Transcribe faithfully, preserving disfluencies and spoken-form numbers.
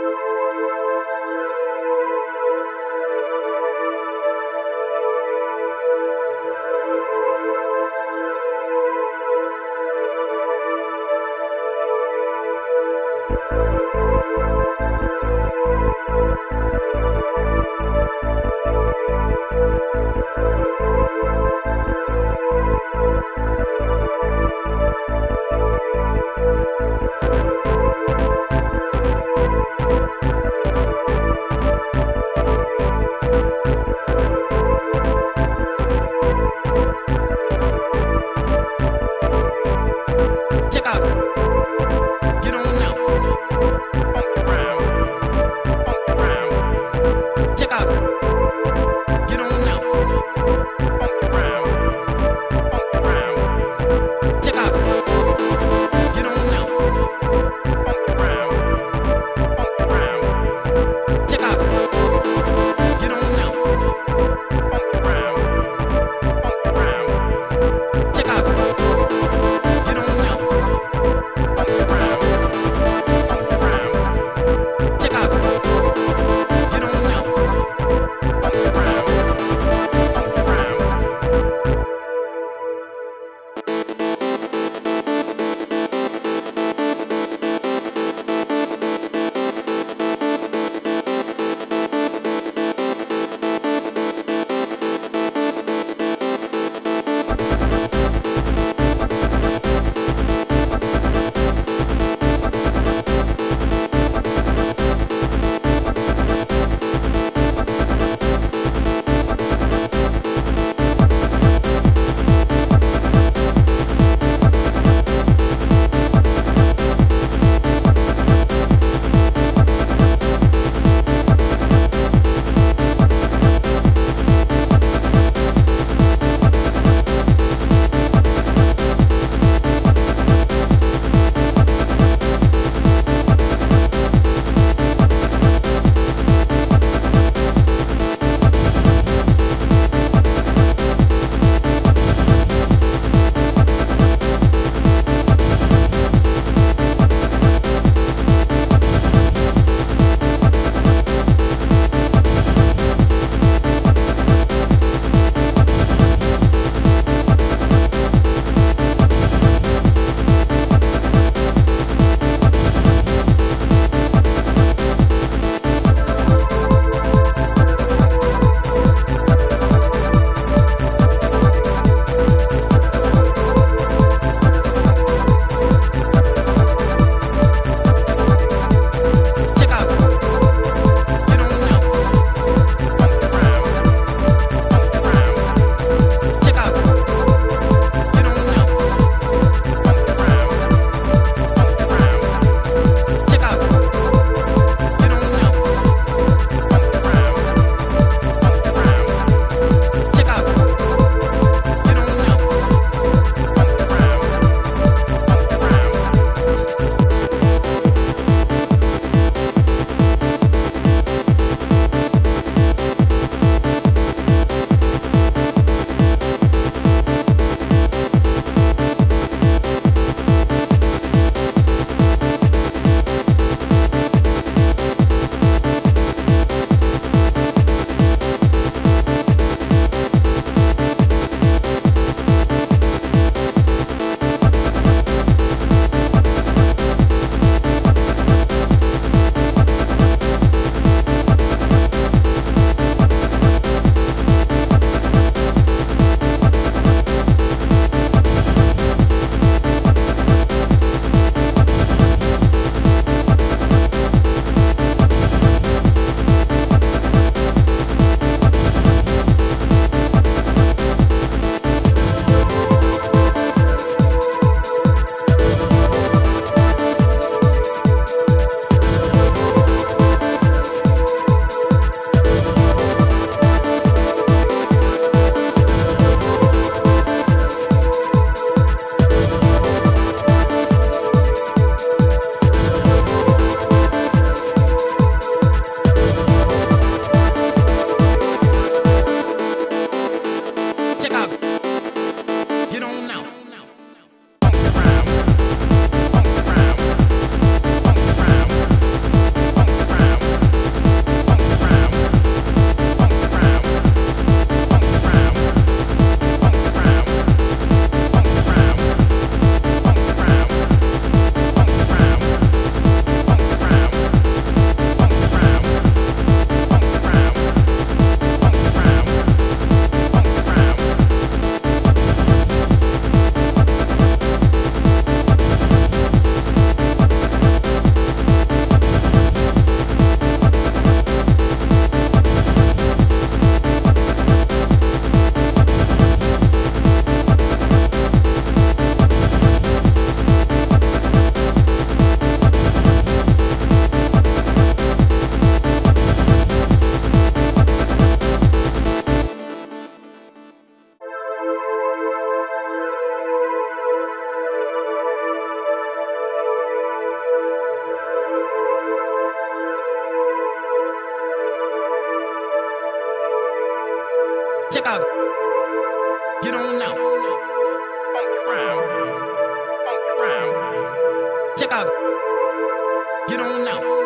We'll be right back. Check out. Get on now. Check out. Get on now.